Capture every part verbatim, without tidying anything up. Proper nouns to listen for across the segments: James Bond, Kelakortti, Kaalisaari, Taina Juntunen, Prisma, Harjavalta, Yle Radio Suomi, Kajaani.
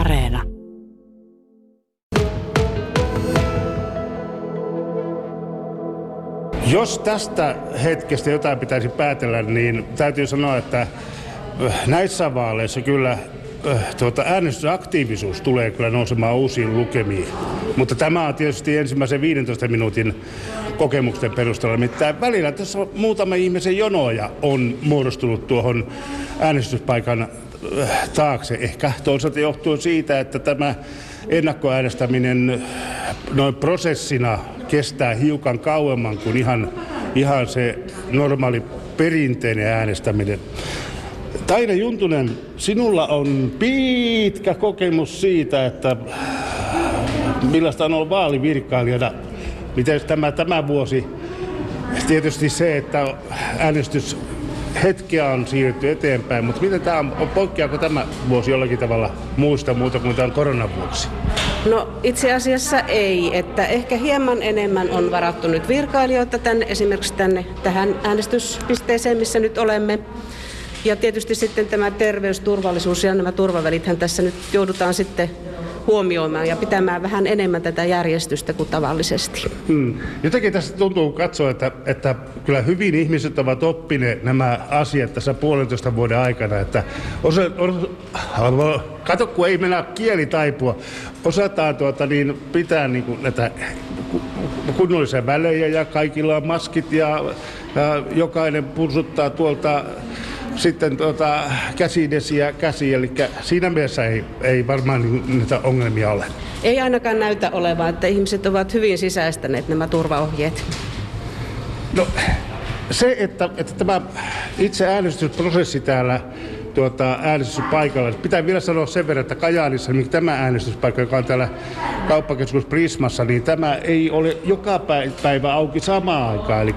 Areena. Jos tästä hetkestä jotain pitäisi päätellä, niin täytyy sanoa, että näissä vaaleissa kyllä tuota, äänestysaktiivisuus tulee kyllä nousemaan uusiin lukemiin. Mutta tämä on tietysti ensimmäisen viidentoista minuutin kokemuksen perusteella. Nimittäin välillä tässä muutama ihmisen jonoja on muodostunut tuohon äänestyspaikan taakse. Ehkä toisaalta johtuu siitä, että tämä ennakkoäänestäminen noin prosessina kestää hiukan kauemman kuin ihan, ihan se normaali perinteinen äänestäminen. Taina Juntunen, sinulla on pitkä kokemus siitä, että millaista on ollut vaalivirkailijana. Miten tämä, tämä vuosi, tietysti se, että äänestyshetkeä on siirretty eteenpäin, mutta miten tämä on, poikkeako tämä vuosi jollakin tavalla muusta muuta kuin tämä on koronavuosi? No itse asiassa ei, että ehkä hieman enemmän on varattu nyt virkailijoita tänne, esimerkiksi tänne tähän äänestyspisteeseen, missä nyt olemme. Ja tietysti sitten tämä terveysturvallisuus ja nämä turvavälithän tässä nyt joudutaan sitten huomioimaan ja pitämään vähän enemmän tätä järjestystä kuin tavallisesti. Hmm. Jotenkin tässä tuntuu katsoa, että, että kyllä hyvin ihmiset ovat oppineet nämä asiat tässä puolentoista vuoden aikana. Että osa, osa, kato, kun ei mennä kieli taipua. Osataan tuota, niin pitää niin kuin näitä kunnollisia välejä ja kaikilla on maskit ja, ja jokainen pursuttaa tuolta sitten tuota, käsidesiä käsi, eli siinä mielessä ei, ei varmaan niitä ongelmia ole. Ei ainakaan näytä olevaa, että ihmiset ovat hyvin sisäistäneet nämä turvaohjeet. No se, että, että tämä itse äänestysprosessi täällä tuota, äänestyspaikalla, pitää vielä sanoa sen verran, että Kajaanissa niin tämä äänestyspaikka, joka on täällä kauppakeskus Prismassa, niin tämä ei ole joka päivä auki samaan aikaan, eli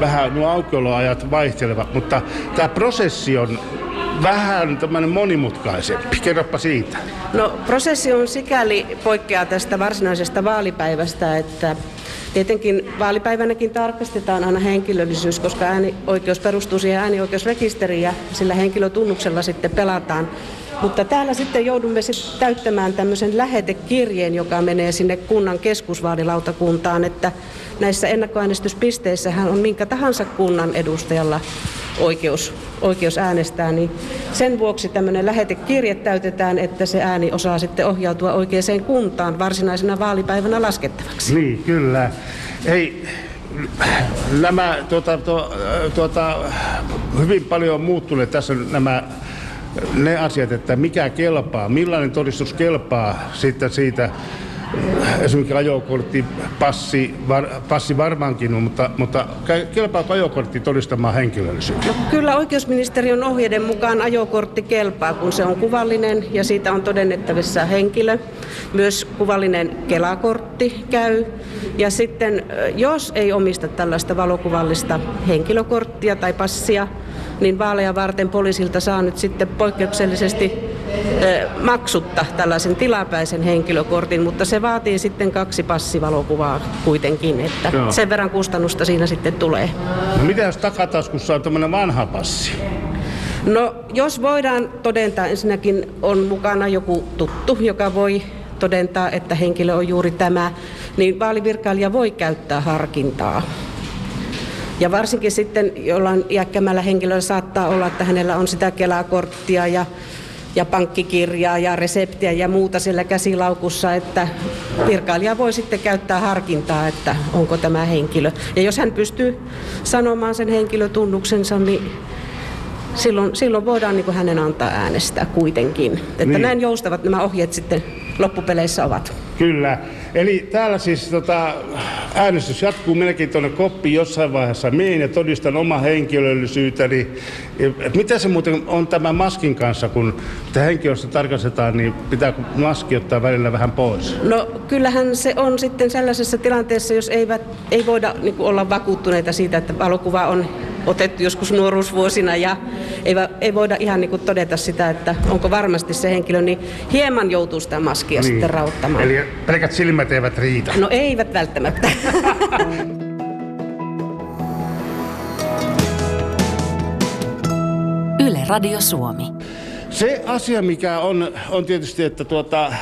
vähän nuo aukioloajat vaihtelevat, mutta tämä prosessi on vähän tämmöinen monimutkaisempi. Kerropa siitä. No prosessi on sikäli poikkeaa tästä varsinaisesta vaalipäivästä, että tietenkin vaalipäivänäkin tarkastetaan aina henkilöllisyys, koska äänioikeus perustuu siihen äänioikeusrekisteriin ja sillä henkilötunnuksella sitten pelataan. Mutta täällä sitten joudumme sit täyttämään tämmöisen lähetekirjeen, joka menee sinne kunnan keskusvaalilautakuntaan, että näissä ennakkoäänestyspisteissähän on minkä tahansa kunnan edustajalla oikeus, oikeus äänestää, niin sen vuoksi tämmöinen lähetekirje täytetään, että se ääni osaa sitten ohjautua oikeaan kuntaan varsinaisena vaalipäivänä laskettavaksi. Niin, kyllä. Ei, nämä tuota, tuota, tuota, hyvin paljon on muuttunut tässä nämä ne asiat, että mikä kelpaa, millainen todistus kelpaa sitten siitä, esimerkiksi ajokortti, passi, var, passi varmaankin, mutta, mutta kelpaako ajokortti todistamaan henkilöllisyyttä? No, kyllä oikeusministeriön ohjeiden mukaan ajokortti kelpaa, kun se on kuvallinen ja siitä on todennettavissa henkilö. Myös kuvallinen Kelakortti käy. Ja sitten, jos ei omista tällaista valokuvallista henkilökorttia tai passia, niin vaaleja varten poliisilta saa nyt sitten poikkeuksellisesti eh, maksutta tällaisen tilapäisen henkilökortin, mutta se vaatii sitten kaksi passivalokuvaa kuitenkin, että joo, sen verran kustannusta siinä sitten tulee. No mitä jos takataskussa on tämmöinen vanha passi? No jos voidaan todentaa, ensinnäkin on mukana joku tuttu, joka voi todentaa, että henkilö on juuri tämä, niin vaalivirkailija voi käyttää harkintaa. Ja varsinkin sitten jollain iäkkämällä henkilöllä saattaa olla, että hänellä on sitä Kelakorttia ja, ja pankkikirjaa ja reseptiä ja muuta siellä käsilaukussa, että virkailija voi sitten käyttää harkintaa, että onko tämä henkilö. Ja jos hän pystyy sanomaan sen henkilötunnuksensa, niin silloin, silloin voidaan niin kuin hänen antaa äänestää kuitenkin. Että niin, näin joustavat nämä ohjeet sitten loppupeleissä ovat. Kyllä. Eli täällä siis tota, äänestys jatkuu, minäkin tuonne koppiin jossain vaiheessa menen ja todistan oma henkilöllisyyteni. Mitä se muuten on tämän maskin kanssa, kun henkilöstä tarkastetaan, niin pitää maski ottaa välillä vähän pois? No kyllähän se on sitten sellaisessa tilanteessa, jos eivät, ei voida niin kuin olla vakuuttuneita siitä, että valokuva on otettu joskus nuoruusvuosina ja ei, ei voida ihan niin kuin todeta sitä, että onko varmasti se henkilö, niin hieman joutuu sitä maskia niin sitten rauttamaan. Eli pelkät silmät eivät riitä? No eivät välttämättä. Yle Radio Suomi. Se asia, mikä on, on tietysti, että tuota,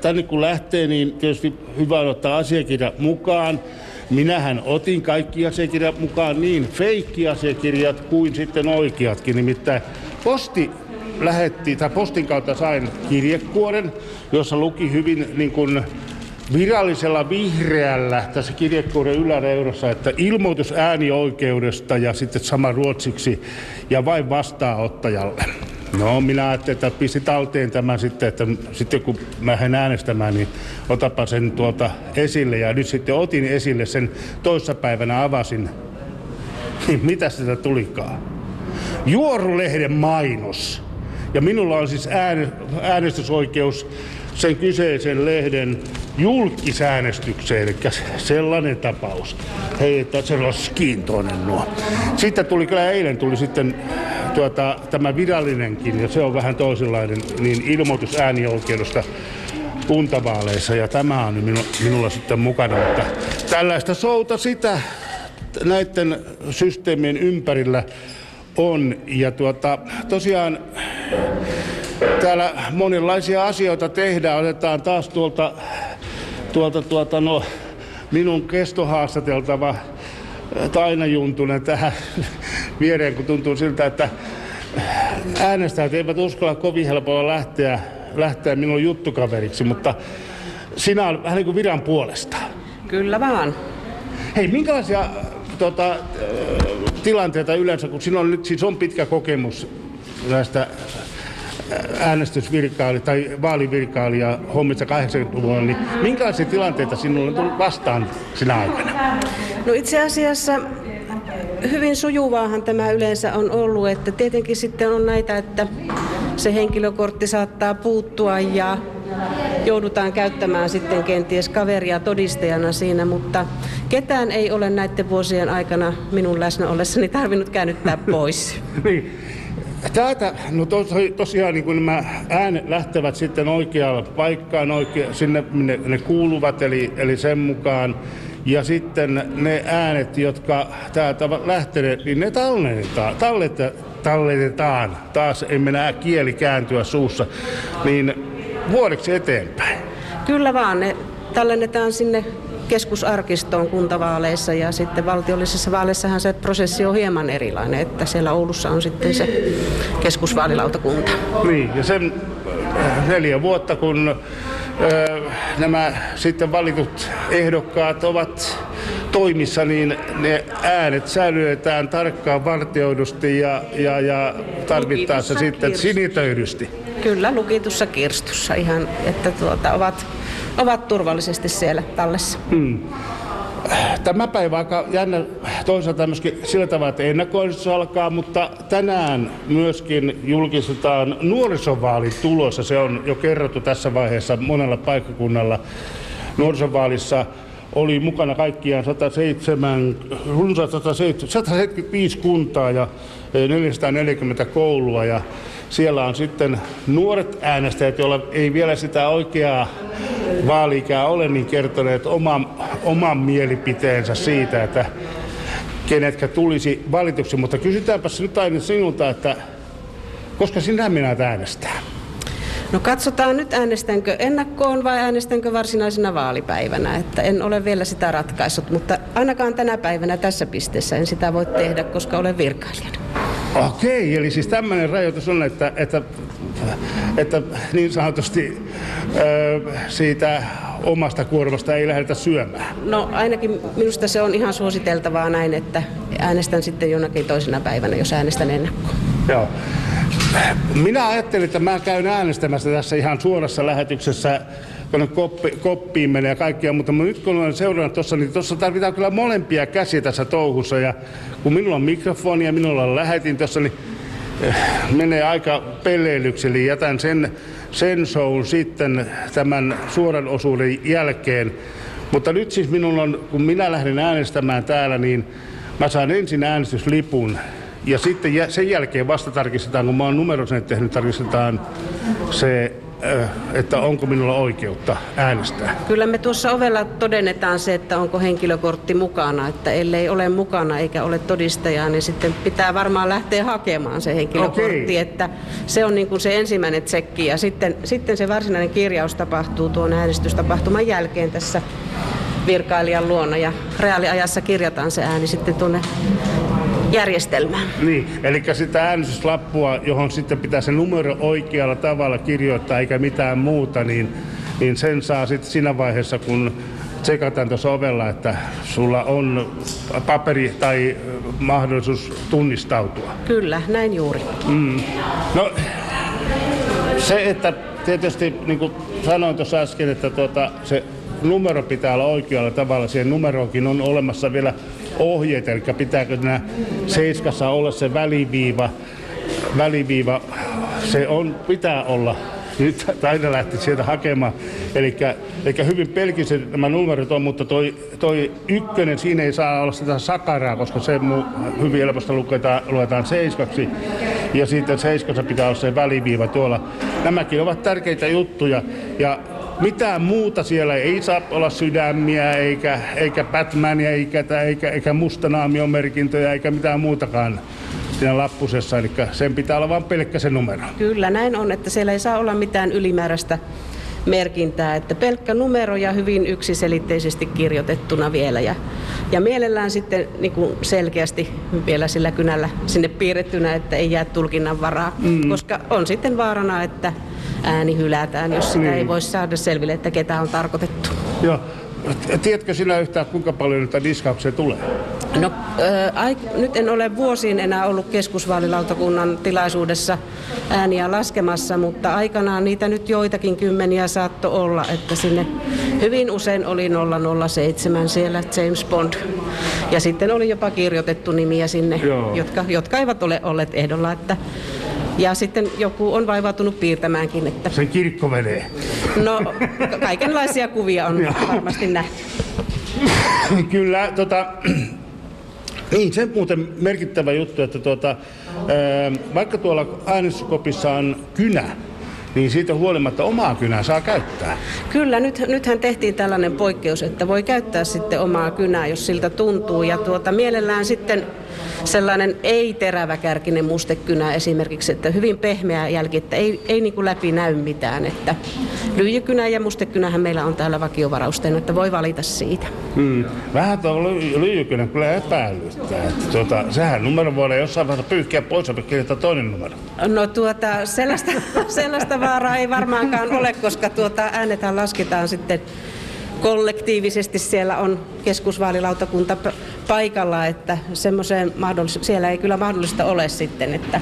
tänne kun lähtee, niin tietysti hyvä on ottaa asiakirja mukaan. Minähän otin kaikki asiakirjat mukaan, niin feikkiasiakirjat kuin sitten oikeatkin. Nimittäin posti lähetti, tai postin kautta sain kirjekuoren, jossa luki hyvin niin kuin virallisella vihreällä tässä kirjekuoren yläreunassa, että ilmoitus äänioikeudesta ja sitten sama ruotsiksi ja vain vastaanottajalle. No, minä ajattelin, että pistin talteen tämän sitten, että sitten kun mä lähden äänestämään, niin otapa sen tuolta esille. Ja nyt sitten otin esille sen, toissapäivänä avasin. Mitä sitä tulikaan? Juorulehden mainos. Ja minulla on siis äänestysoikeus sen kyseisen lehden julkisäänestykseen, eli sellainen tapaus. Hei, että se roskiin toinen nuo. Sitten tuli, kyllä eilen tuli sitten tuota, tämä virallinenkin, ja se on vähän toisenlainen, niin ilmoitus äänioikeudesta kuntavaaleissa, ja tämä on minu, minulla sitten mukana, että tällaista souta sitä näiden systeemien ympärillä on, ja tuota, tosiaan täällä monenlaisia asioita tehdään. Otetaan taas tuolta, tuolta, tuolta no, minun kestohaastateltava Taina Juntunen tähän viereen, kun tuntuu siltä, että äänestäjät eivät uskalla kovin helpolla lähteä, lähteä minun juttukaveriksi, mutta sinä on vähän niin kuin viran puolesta. Kyllä vaan. Hei, minkälaisia tuota, tilanteita yleensä, kun sinulla on nyt siis on pitkä kokemus näistä äänestysvirkaali tai vaalivirkailija hommissa kahdeksankymmentäluvulla, niin minkälaisia tilanteita sinulle on tullut vastaan sinä aikana? No itse asiassa hyvin sujuvaahan tämä yleensä on ollut, että tietenkin sitten on näitä, että se henkilökortti saattaa puuttua ja joudutaan käyttämään sitten kenties kaveria todistajana siinä, mutta ketään ei ole näiden vuosien aikana minun läsnä ollessani tarvinnut käännyttää pois. Niin. Täältä, no tos, tosiaan niin kun nämä äänet lähtevät sitten oikeaan paikkaan, oikea, sinne ne, ne kuuluvat, eli, eli sen mukaan. Ja sitten ne äänet, jotka täältä ovat lähteneet, niin ne tallennetaan, tallete, talletetaan, taas ei mennä kieli kääntyä suussa, niin vuodeksi eteenpäin. Kyllä vaan, ne tallennetaan sinne keskusarkistoon kuntavaaleissa, ja sitten valtiollisessa vaaleissahan se prosessi on hieman erilainen, että siellä Oulussa on sitten se keskusvaalilautakunta. Niin, ja sen neljä vuotta, kun ö, nämä sitten valitut ehdokkaat ovat toimissa, niin ne äänet säilytetään tarkkaan vartioidusti ja, ja, ja tarvittaessa sitten sinitöidysti. Kyllä, lukitussa kirstussa ihan, että tuota, ovat, ovat turvallisesti siellä tallessa. Hmm. Tämä päivä aika jännä toisaalta myöskin sillä tavalla, että ennakoinnissa se alkaa, mutta tänään myöskin julkistetaan nuorisovaalin tulossa. Se on jo kerrottu tässä vaiheessa monella paikkakunnalla. Nuorisovaalissa oli mukana kaikkiaan sata seitsemän, sata seitsemänkymmentäviisi kuntaa ja neljäsataaneljäkymmentä koulua. Ja siellä on sitten nuoret äänestäjät, joilla ei vielä sitä oikeaa vaali-ikää ole, niin kertoneet oman, oman mielipiteensä siitä, että kenetkä tulisi valituksi. Mutta kysytäänpäs nyt aina sinulta, että koska sinä minä äänestää? No katsotaan nyt, äänestänkö ennakkoon vai äänestänkö varsinaisena vaalipäivänä, että en ole vielä sitä ratkaissut, mutta ainakaan tänä päivänä tässä pisteessä en sitä voi tehdä, koska olen virkailijana. Okei, eli siis tämmöinen rajoitus on, että, että, että niin sanotusti ö, siitä omasta kuormasta ei lähdetä syömään. No ainakin minusta se on ihan suositeltavaa näin, että äänestän sitten jonakin toisena päivänä, jos äänestän ennakkoon. Joo. Minä ajattelin, että mä käyn äänestämässä tässä ihan suorassa lähetyksessä, kun koppi, koppiin menee ja kaikkia, mutta nyt kun olen seurannut tuossa, niin tuossa tarvitaan kyllä molempia käsiä tässä touhussa, ja kun minulla on mikrofoni ja minulla on lähetin tuossa, niin menee aika peleilyksi, eli jätän sen, sen shown sitten tämän suoran osuuden jälkeen. Mutta nyt siis minulla on, kun minä lähden äänestämään täällä, niin mä saan ensin äänestyslipun. Ja sitten sen jälkeen vasta tarkistetaan, kun mä oon numerosen tehnyt, tarkistetaan se että onko minulla oikeutta äänestää. Kyllä me tuossa ovella todennetaan se, että onko henkilökortti mukana, että ellei ole mukana eikä ole todistajaa, niin sitten pitää varmaan lähteä hakemaan se henkilökortti, okay. Että se on niin kuin se ensimmäinen tsekki ja sitten, sitten se varsinainen kirjaus tapahtuu tuon äänestystapahtuman jälkeen tässä virkailijan luona ja reaaliajassa kirjataan se ääni sitten tuonne järjestelmään. Niin, eli sitä äänestyslappua, johon sitten pitää se numero oikealla tavalla kirjoittaa eikä mitään muuta, niin, niin sen saa sitten siinä vaiheessa, kun tsekataan tuossa ovella, että sulla on paperi tai mahdollisuus tunnistautua. Kyllä, näin juuri. Mm. No, se, että tietysti, niin kuin sanoin tuossa äsken, että tuota, se numero pitää olla oikealla tavalla, siihen numeroonkin on olemassa vielä ohjeet, eli pitääkö nämä seiskassa olla se väliviiva, väliviiva, se on, pitää olla, nyt Taina lähti sieltä hakemaan, eli, eli hyvin pelkiset nämä numerot on, mutta toi, toi ykkönen, siinä ei saa olla sitä sakaraa, koska se hyvin helposti luetaan, luetaan seiskaksi, ja sitten seiskassa pitää olla se väliviiva tuolla. Nämäkin ovat tärkeitä juttuja, ja mitään muuta siellä ei saa olla sydämiä, eikä, eikä Batmania, eikä, eikä, eikä mustanaamiomerkintöjä, eikä mitään muutakaan siinä lappusessa. Eli sen pitää olla vain pelkkä se numero. Kyllä, näin on, että siellä ei saa olla mitään ylimääräistä merkintää, että pelkkä numero ja hyvin yksiselitteisesti kirjoitettuna vielä. Ja, ja mielellään sitten niin kuin selkeästi vielä sillä kynällä sinne piirrettynä, että ei jää tulkinnan varaa, mm. koska on sitten vaarana, että ääni hylätään, jos sitä niin ei voi saada selville, että ketä on tarkoitettu. Joo. Tiedätkö sinä yhtään, kuinka paljon niitä diskauksia tulee? No, ää, ai, nyt en ole vuosiin enää ollut keskusvaalilautakunnan tilaisuudessa ääniä laskemassa, mutta aikanaan niitä nyt joitakin kymmeniä saattoi olla, että sinne hyvin usein oli nolla nolla seitsemän siellä James Bond. Ja sitten oli jopa kirjoitettu nimiä sinne, jotka, jotka eivät ole olleet ehdolla, että ja sitten joku on vaivautunut piirtämäänkin, että sen kirkko menee. No, kaikenlaisia kuvia on varmasti nähty. Kyllä, tota, niin, sen muuten merkittävä juttu, että tuota, vaikka tuolla äänestyskopissa on kynä, niin siitä huolimatta omaa kynää saa käyttää. Kyllä, nyt, nythän tehtiin tällainen poikkeus, että voi käyttää sitten omaa kynää, jos siltä tuntuu. Ja tuota, mielellään sitten sellainen ei-teräväkärkinen mustekynä esimerkiksi, että hyvin pehmeä jälki, että ei, ei niin kuin läpi näy mitään. Että lyijykynä ja mustekynähän meillä on täällä vakiovarausten, että voi valita siitä. Hmm. Vähän tuo lyijykynä kyllä epäilyttää. Että tuota, sehän numero voidaan jossain vaiheessa pyyhkiä pois ja kirjoittaa toinen numero. No tuota, sellaista, sellaista vaaraa ei varmaankaan ole, koska tuota, äänethän lasketaan sitten kollektiivisesti, siellä on keskusvaalilautakunta paikalla, että semmoiseen mahdollis- siellä ei kyllä mahdollista ole sitten, että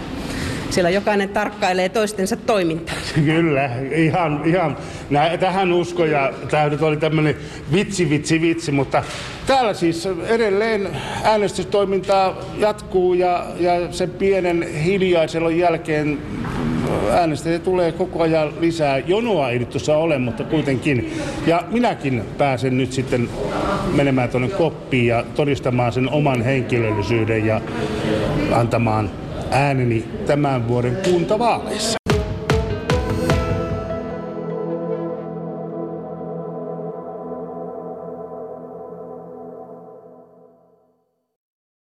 siellä jokainen tarkkailee toistensa toimintaa. Kyllä, ihan, ihan. Nä, tähän usko, ja tämä nyt oli tämmöinen vitsi, vitsi, vitsi, mutta täällä siis edelleen äänestystoimintaa jatkuu ja, ja sen pienen hiljaisen jälkeen äänestäjiä tulee koko ajan lisää. Jonoa ei nyt tuossa ole, mutta kuitenkin. Ja minäkin pääsen nyt sitten menemään tuonne koppiin ja todistamaan sen oman henkilöllisyyden ja antamaan ääneni tämän vuoden kuntavaaleissa.